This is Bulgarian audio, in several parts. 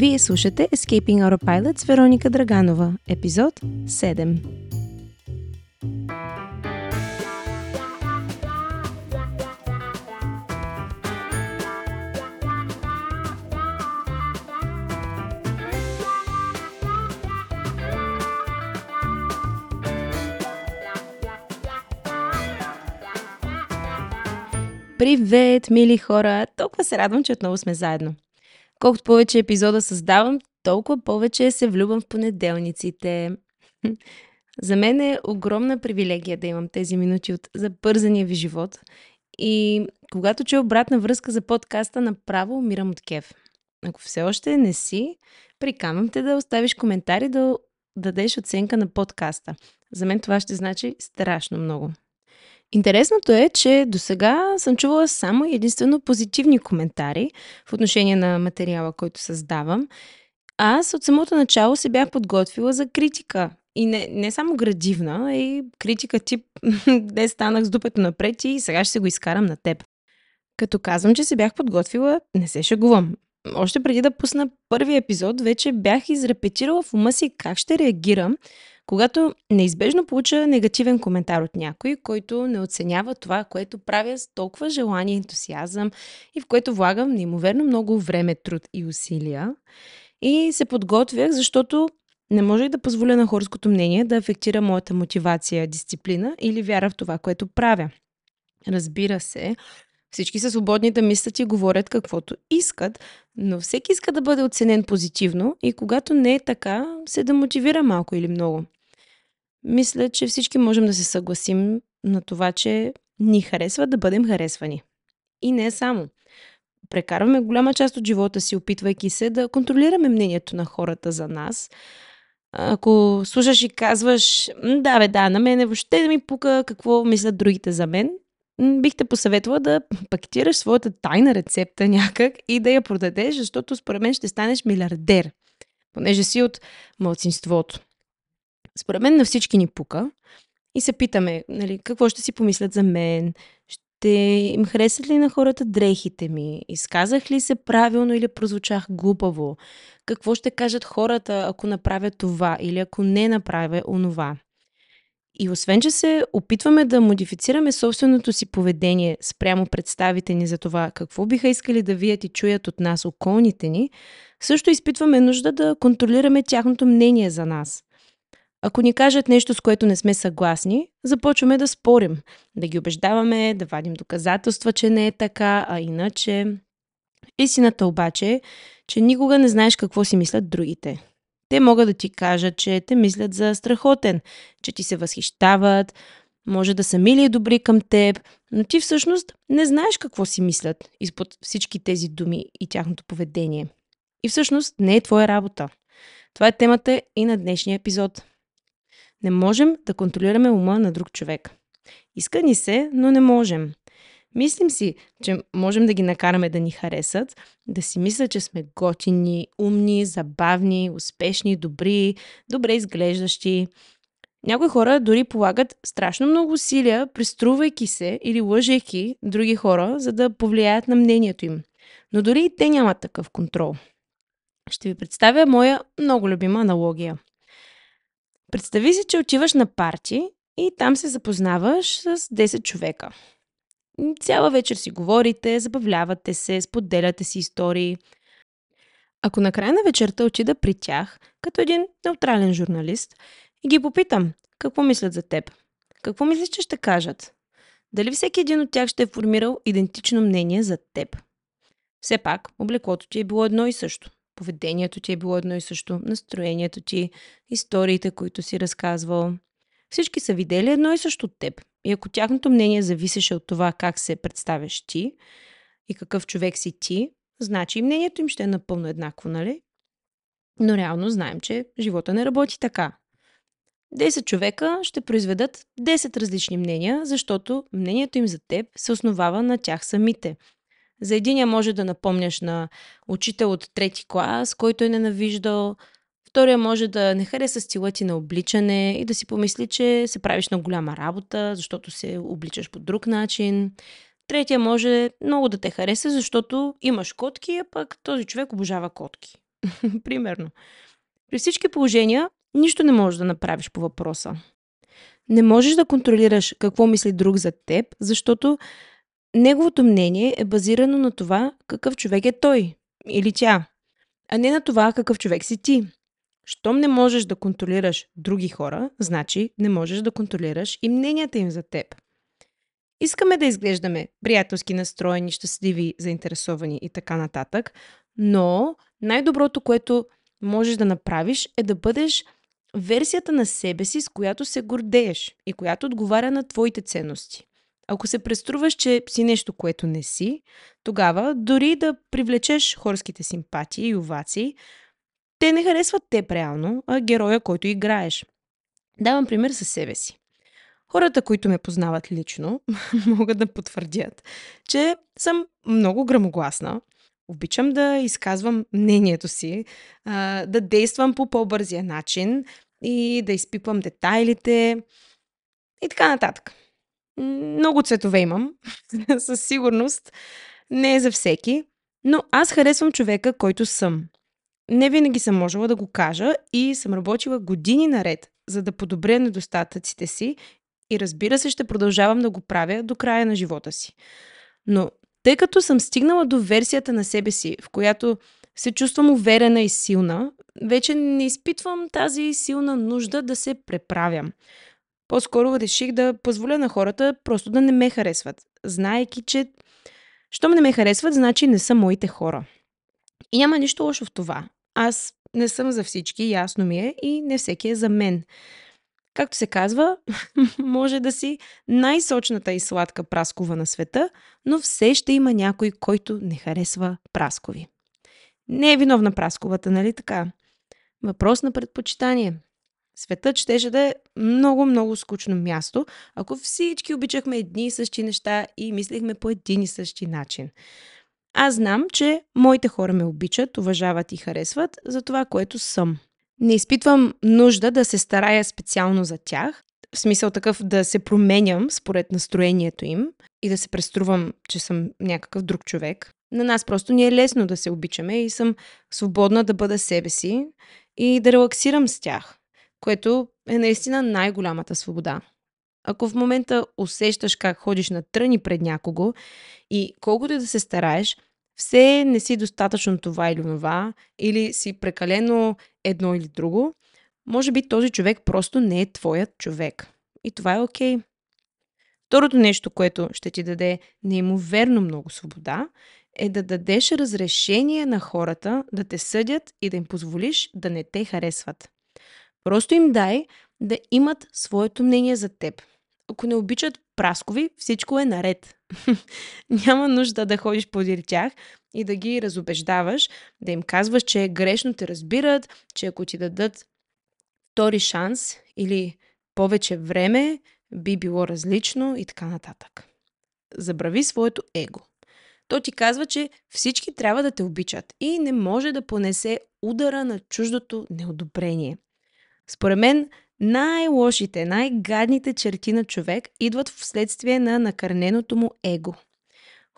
Вие слушате Escaping Autopilot с Вероника Драганова, епизод 7. Привет, мили хора! Толкова се радвам, че отново сме заедно. Колкото повече епизода създавам, толкова повече се влюбвам в понеделниците. За мен е огромна привилегия да имам тези минути от забързания ви живот и когато чуя обратна връзка за подкаста, направо умирам от кеф. Ако все още не си, приканвам те да оставиш коментар и да дадеш оценка на подкаста. За мен това ще значи страшно много. Интересното е, че досега съм чувала само единствено позитивни коментари в отношение на материала, който създавам. Аз от самото начало се бях подготвила за критика. И не само градивна, а и критика тип «Де станах с дупето напред и сега ще се го изкарам на теб». Като казвам, че се бях подготвила, не се шегувам. Още преди да пусна първи епизод, вече бях изрепетирала в ума си как ще реагирам, когато неизбежно получа негативен коментар от някой, който не оценява това, което правя с толкова желание и ентусиазъм и в което влагам неимоверно много време, труд и усилия. И се подготвях, защото не можех да позволя на хорското мнение да афектира моята мотивация, дисциплина или вяра в това, което правя. Разбира се, всички са свободни да мислят и говорят каквото искат, но всеки иска да бъде оценен позитивно и когато не е така, се да мотивира малко или много. Мисля, че всички можем да се съгласим на това, че ни харесва да бъдем харесвани. И не само. Прекарваме голяма част от живота си, опитвайки се да контролираме мнението на хората за нас. Ако слушаш и казваш, да, на мен въобще да ми пука какво мислят другите за мен, бих те посъветвала да пакетираш своята тайна рецепта някак и да я продадеш, защото според мен ще станеш милиардер, понеже си от малцинството. Според мен на всички ни пука и се питаме, какво ще си помислят за мен, ще им харесат ли на хората дрехите ми, изказах ли се правилно или прозвучах глупаво, какво ще кажат хората, ако направя това или ако не направя онова. И освен, че се опитваме да модифицираме собственото си поведение спрямо представите ни за това какво биха искали да вият и чуят от нас околните ни, също изпитваме нужда да контролираме тяхното мнение за нас. Ако ни кажат нещо, с което не сме съгласни, започваме да спорим, да ги убеждаваме, да вадим доказателства, че не е така, а иначе. Истината обаче е, че никога не знаеш какво си мислят другите. Те могат да ти кажат, че те мислят за страхотен, че ти се възхищават, може да са мили и добри към теб, но ти всъщност не знаеш какво си мислят изпод всички тези думи и тяхното поведение. И всъщност не е твоя работа. Това е темата и на днешния епизод. Не можем да контролираме ума на друг човек. Иска ни се, но не можем. Мислим си, че можем да ги накараме да ни харесат, да си мислят, че сме готини, умни, забавни, успешни, добри, добре изглеждащи. Някои хора дори полагат страшно много усилия, преструвайки се или лъжейки други хора, за да повлияят на мнението им. Но дори и те нямат такъв контрол. Ще ви представя моя много любима аналогия. Представи си, че отиваш на парти и там се запознаваш с 10 човека. Цяла вечер си говорите, забавлявате се, споделяте си истории. Ако накрая на вечерта отида при тях, като един неутрален журналист, и ги попитам, какво мислят за теб? Какво мислиш, че ще кажат? Дали всеки един от тях ще е формирал идентично мнение за теб? Все пак, облеклото ти е било едно и също. Поведението ти е било едно и също. Настроението ти, историите, които си разказвал. Всички са видели едно и също от теб. И ако тяхното мнение зависеше от това как се представяш ти и какъв човек си ти, значи и мнението им ще е напълно еднакво, нали? Но реално знаем, че живота не работи така. 10 човека ще произведат 10 различни мнения, защото мнението им за теб се основава на тях самите. За единия може да напомняш на учител от трети клас, който е ненавиждал. Втория може да не хареса стила ти на обличане и да си помисли, че се правиш на голяма работа, защото се обличаш по друг начин. Третия може много да те хареса, защото имаш котки, а пък този човек обожава котки. Примерно. При всички положения, нищо не можеш да направиш по въпроса. Не можеш да контролираш какво мисли друг за теб, защото неговото мнение е базирано на това какъв човек е той или тя, а не на това какъв човек си ти. Щом не можеш да контролираш други хора, значи не можеш да контролираш и мненията им за теб. Искаме да изглеждаме приятелски настроени, щастливи, заинтересовани и така нататък, но най-доброто, което можеш да направиш, е да бъдеш версията на себе си, с която се гордееш и която отговаря на твоите ценности. Ако се преструваш, че си нещо, което не си, тогава дори да привлечеш хорските симпатии и овации, те не харесват теб реално, а героя, който играеш. Давам пример със себе си. Хората, които ме познават лично, могат да потвърдят, че съм много гръмогласна. Обичам да изказвам мнението си, да действам по по-бързия начин и да изпипвам детайлите и така нататък. Много цветове имам, със сигурност не е за всеки, но аз харесвам човека, който съм. Не винаги съм можела да го кажа и съм работила години наред, за да подобря недостатъците си и разбира се ще продължавам да го правя до края на живота си. Но тъй като съм стигнала до версията на себе си, в която се чувствам уверена и силна, вече не изпитвам тази силна нужда да се преправям. По-скоро реших да позволя на хората просто да не ме харесват, знаейки, че щом не ме харесват, значи не са моите хора. И няма нищо лошо в това. Аз не съм за всички, ясно ми е, и не всеки е за мен. Както се казва, може да си най-сочната и сладка праскова на света, но все ще има някой, който не харесва праскови. Не е виновна прасковата, нали така? Въпрос на предпочитание. Светът щеше да е много скучно място, ако всички обичахме едни и същи неща и мислихме по един и същи начин. Аз знам, че моите хора ме обичат, уважават и харесват за това, което съм. Не изпитвам нужда да се старая специално за тях, в смисъл такъв да се променям според настроението им и да се преструвам, че съм някакъв друг човек. На нас просто ни е лесно да се обичаме и съм свободна да бъда себе си и да релаксирам с тях, което е наистина най-голямата свобода. Ако в момента усещаш как ходиш на тръни пред някого и колкото и да се стараеш, все не си достатъчно това или онова, или си прекалено едно или друго, може би този човек просто не е твоят човек. И това е окей. Второто нещо, което ще ти даде неимоверно много свобода, е да дадеш разрешение на хората да те съдят и да им позволиш да не те харесват. Просто им дай да имат своето мнение за теб. Ако не обичат праскови, всичко е наред. Няма нужда да ходиш подир тях и да ги разубеждаваш, да им казваш, че грешно те разбират, че ако ти дадат втори шанс или повече време, би било различно и така нататък. Забрави своето его. То ти казва, че всички трябва да те обичат и не може да понесе удара на чуждото неодобрение. Според мен, най-лошите, най-гадните черти на човек идват вследствие на накърненото му его.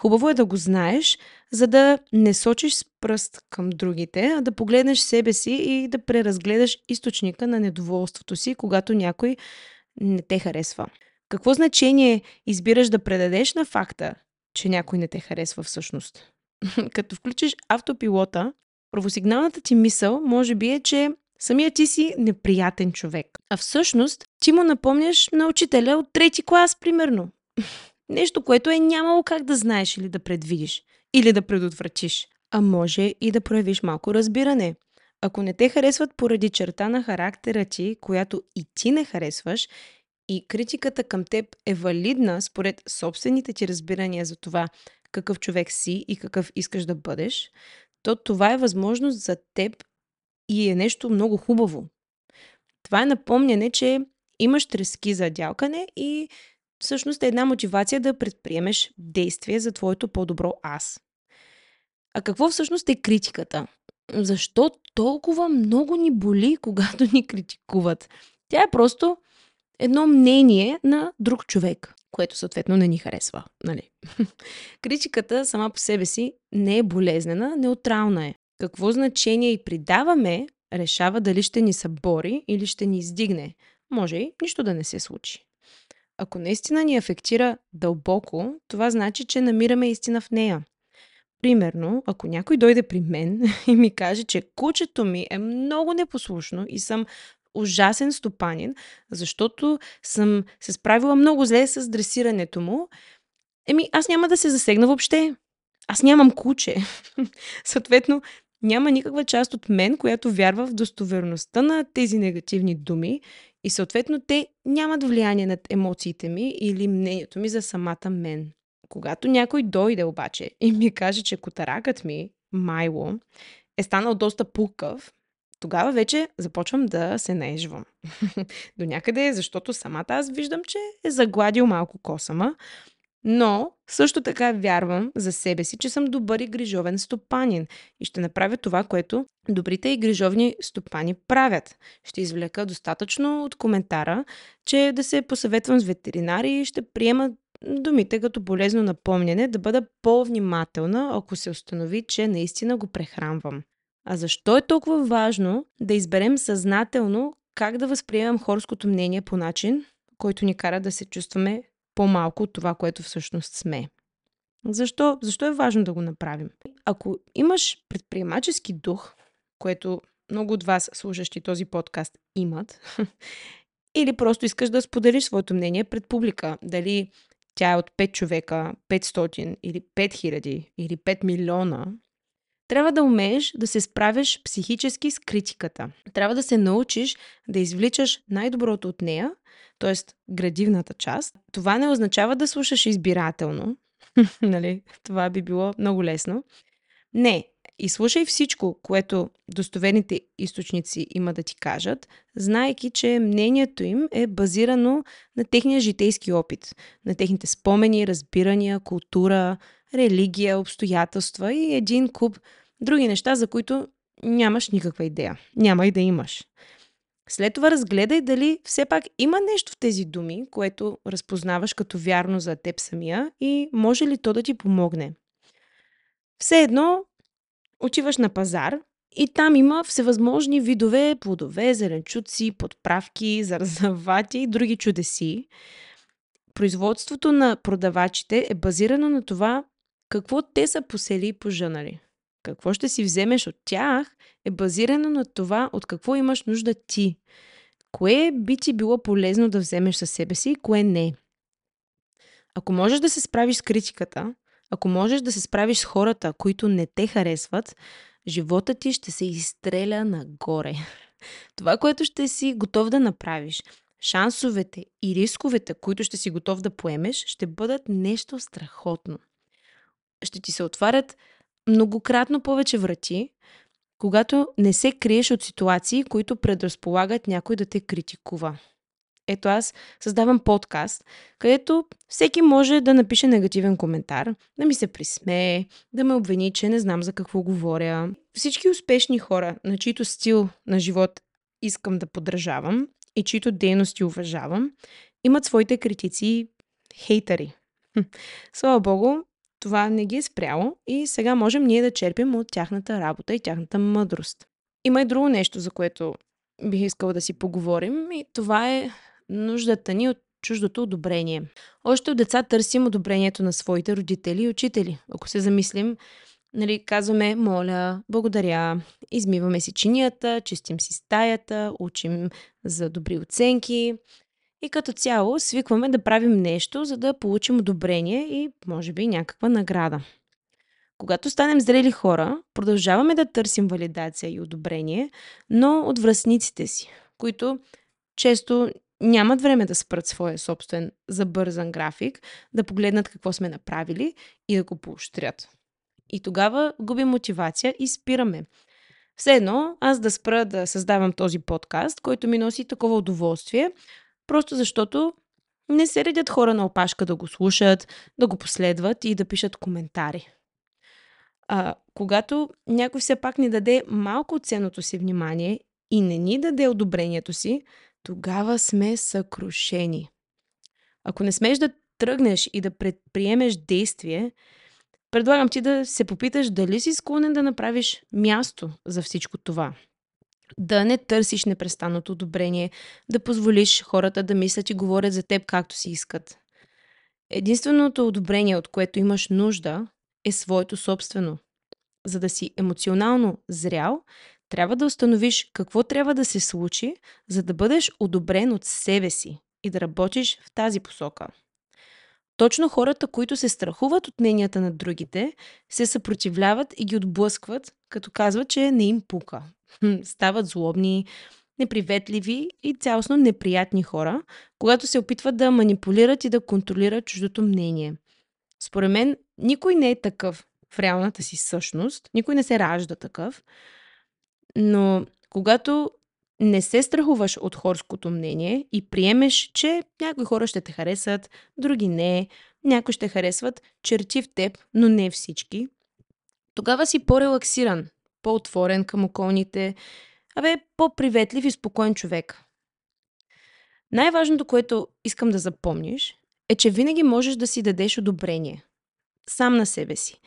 Хубаво е да го знаеш, за да не сочиш с пръст към другите, а да погледнеш себе си и да преразгледаш източника на недоволството си, когато някой не те харесва. Какво значение избираш да предадеш на факта, че някой не те харесва всъщност? Като включиш автопилота, първосигналната ти мисъл може би е, че самия ти си неприятен човек. А всъщност ти му напомняш на учителя от трети клас, примерно. Нещо, което е нямало как да знаеш или да предвидиш, или да предотвратиш. А може и да проявиш малко разбиране. Ако не те харесват поради черта на характера ти, която и ти не харесваш, и критиката към теб е валидна според собствените ти разбирания за това какъв човек си и какъв искаш да бъдеш, то това е възможност за теб и е нещо много хубаво. Това е напомняне, че имаш трески за дялкане и всъщност е една мотивация да предприемеш действие за твоето по-добро аз. А какво всъщност е критиката? Защо толкова много ни боли, когато ни критикуват? Тя е просто едно мнение на друг човек, което съответно не ни харесва. Нали? Критиката сама по себе си не е болезнена, неутрална е. Какво значение и придаваме, решава дали ще ни събори или ще ни издигне. Може и нищо да не се случи. Ако наистина ни афектира дълбоко, това значи, че намираме истина в нея. Примерно, ако някой дойде при мен и ми каже, че кучето ми е много непослушно и съм ужасен стопанин, защото съм се справила много зле с дресирането му, аз няма да се засегна въобще. Аз нямам куче. Съответно, няма никаква част от мен, която вярва в достоверността на тези негативни думи и съответно те нямат влияние над емоциите ми или мнението ми за самата мен. Когато някой дойде обаче и ми каже, че котаракът ми, Майло, е станал доста пукав, тогава вече започвам да се наежвам. До някъде, защото самата аз виждам, че е загладил малко косама, но също така вярвам за себе си, че съм добър и грижовен стопанин и ще направя това, което добрите и грижовни стопани правят. Ще извлека достатъчно от коментара, че да се посъветвам с ветеринари и ще приема думите като полезно напомняне да бъда по-внимателна, ако се установи, че наистина го прехранвам. А защо е толкова важно да изберем съзнателно как да възприемам хорското мнение по начин, който ни кара да се чувстваме по-малко от това, което всъщност сме? Защо е важно да го направим? Ако имаш предприемачески дух, което много от вас, слушащи този подкаст, имат, или просто искаш да споделиш своето мнение пред публика, дали тя е от 5 човека, 500 или 5000 или 5 милиона, трябва да умееш да се справиш психически с критиката. Трябва да се научиш да извличаш най-доброто от нея, т.е. градивната част. Това не означава да слушаш избирателно. Нали? Това би било много лесно. Не. И слушай всичко, което достоверните източници има да ти кажат, знаейки, че мнението им е базирано на техния житейски опит, на техните спомени, разбирания, култура, религия, обстоятелства и един куп други неща, за които нямаш никаква идея. Няма и да имаш. След това разгледай дали все пак има нещо в тези думи, което разпознаваш като вярно за теб самия и може ли то да ти помогне. Все едно отиваш на пазар и там има всевъзможни видове плодове, зеленчуци, подправки, зарзавати и други чудеси. Производството на продавачите е базирано на това какво те са посели и пожънали. Какво ще си вземеш от тях е базирано на това от какво имаш нужда ти. Кое би ти било полезно да вземеш със себе си и кое не. Ако можеш да се справиш с критиката, ако можеш да се справиш с хората, които не те харесват, живота ти ще се изстреля нагоре. Това, което ще си готов да направиш, шансовете и рисковете, които ще си готов да поемеш, ще бъдат нещо страхотно. Ще ти се отварят многократно повече врати, когато не се криеш от ситуации, които предразполагат някой да те критикува. Ето аз създавам подкаст, където всеки може да напише негативен коментар, да ми се присмее, да ме обвини, че не знам за какво говоря. Всички успешни хора, на чийто стил на живот искам да поддържавам и чието дейности уважавам, имат своите критици и хейтери. Слава Богу, това не ги е спряло и сега можем ние да черпим от тяхната работа и тяхната мъдрост. Има и друго нещо, за което бих искала да си поговорим и това е нуждата ни от чуждото одобрение. Още от деца търсим одобрението на своите родители и учители. Ако се замислим, казваме моля, благодаря, измиваме си чинията, чистим си стаята, учим за добри оценки и като цяло свикваме да правим нещо, за да получим одобрение и може би някаква награда. Когато станем зрели хора, продължаваме да търсим валидация и одобрение, но от връстниците си, които често нямат време да спрат своя собствен забързан график, да погледнат какво сме направили и да го поощрят. И тогава губим мотивация и спираме. Все едно аз да спра да създавам този подкаст, който ми носи такова удоволствие, просто защото не се редят хора на опашка да го слушат, да го последват и да пишат коментари. Когато някой все пак ни даде малко от ценното си внимание и не ни даде одобрението си, тогава сме съкрушени. Ако не смееш да тръгнеш и да предприемеш действие, Предлагам ти да се попиташ дали си склонен да направиш място за всичко това. Да не търсиш непрестанното одобрение, да позволиш хората да мислят и говорят за теб както си искат. Единственото одобрение, от което имаш нужда, е своето собствено. За да си емоционално зрял, трябва да установиш какво трябва да се случи, за да бъдеш одобрен от себе си и да работиш в тази посока. Точно хората, които се страхуват от мненията на другите, се съпротивляват и ги отблъскват, като казват, че не им пука. Стават злобни, неприветливи и цялостно неприятни хора, когато се опитват да манипулират и да контролират чуждото мнение. Според мен, никой не е такъв в реалната си същност, никой не се ражда такъв, но когато не се страхуваш от хорското мнение и приемеш, че някои хора ще те харесат, други не, някои ще харесват черти в теб, но не всички, тогава си по-релаксиран, по-отворен към околните, по-приветлив и спокоен човек. Най-важното, което искам да запомниш, е, че винаги можеш да си дадеш одобрение. Сам на себе си.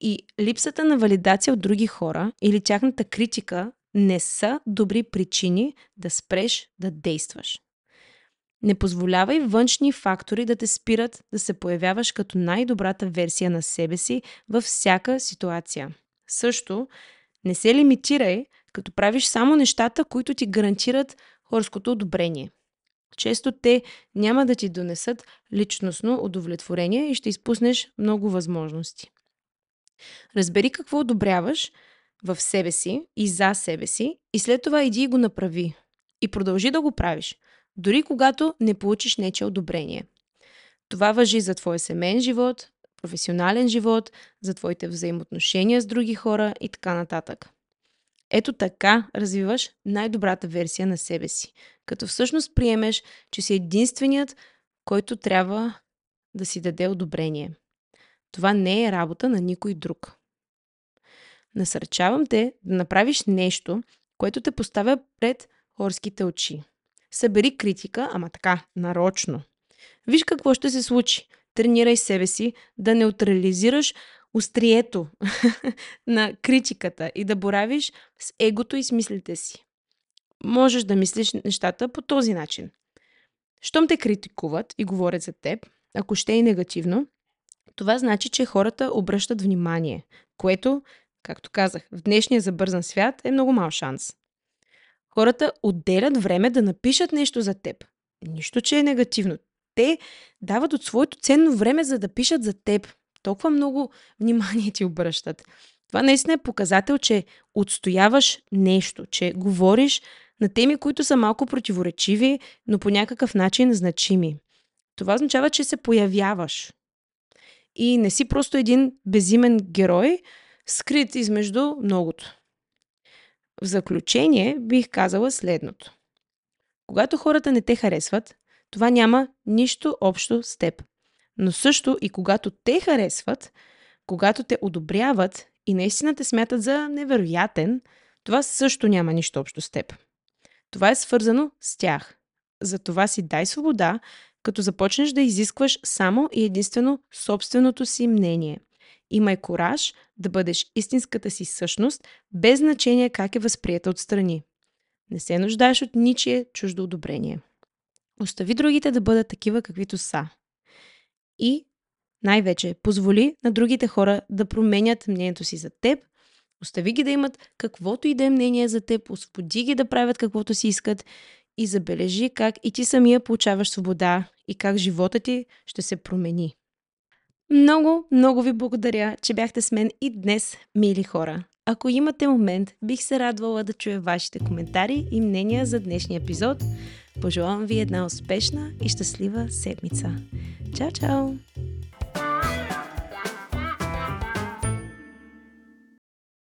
И липсата на валидация от други хора или тяхната критика не са добри причини да спреш да действаш. Не позволявай външни фактори да те спират да се появяваш като най-добрата версия на себе си във всяка ситуация. Също не се лимитирай, като правиш само нещата, които ти гарантират хорското одобрение. Често те няма да ти донесат личностно удовлетворение и ще изпуснеш много възможности. Разбери какво одобряваш в себе си и за себе си и след това иди и го направи. И продължи да го правиш, дори когато не получиш нечие одобрение. Това важи за твой семейен живот, професионален живот, за твоите взаимоотношения с други хора и така нататък. Ето така развиваш най-добрата версия на себе си, като всъщност приемеш, че си единственият, който трябва да си даде одобрение. Това не е работа на никой друг. Насърчавам те да направиш нещо, което те поставя пред хорските очи. Събери критика, ама така, нарочно. Виж какво ще се случи. Тренирай себе си да неутрализираш острието на критиката и да боравиш с егото и с мислите си. Можеш да мислиш нещата по този начин. Щом те критикуват и говорят за теб, ако ще е негативно, това значи, че хората обръщат внимание, което, както казах, в днешния забързан свят е много мал шанс. Хората отделят време да напишат нещо за теб. Нищо, че е негативно. Те дават от своето ценно време, за да пишат за теб. Толкова много внимание ти обръщат. Това наистина е показател, че отстояваш нещо, че говориш на теми, които са малко противоречиви, но по някакъв начин значими. Това означава, че се появяваш. И не си просто един безимен герой, скрит измежду многото. В заключение бих казала следното. Когато хората не те харесват, това няма нищо общо с теб. Но също и когато те харесват, когато те одобряват и наистина те смятат за невероятен, това също няма нищо общо с теб. Това е свързано с тях. Затова си дай свобода, като започнеш да изискваш само и единствено собственото си мнение. Имай кураж да бъдеш истинската си същност, без значение как е възприета отстрани. Не се нуждаеш от ничие чуждо одобрение. Остави другите да бъдат такива, каквито са. И най-вече позволи на другите хора да променят мнението си за теб, остави ги да имат каквото и да е мнение за теб, освободи ги да правят каквото си искат и забележи как и ти самия получаваш свобода и как живота ти ще се промени. Много, много ви благодаря, че бяхте с мен и днес, мили хора. Ако имате момент, бих се радвала да чуя вашите коментари и мнения за днешния епизод. Пожелавам ви една успешна и щастлива седмица. Чао, чао!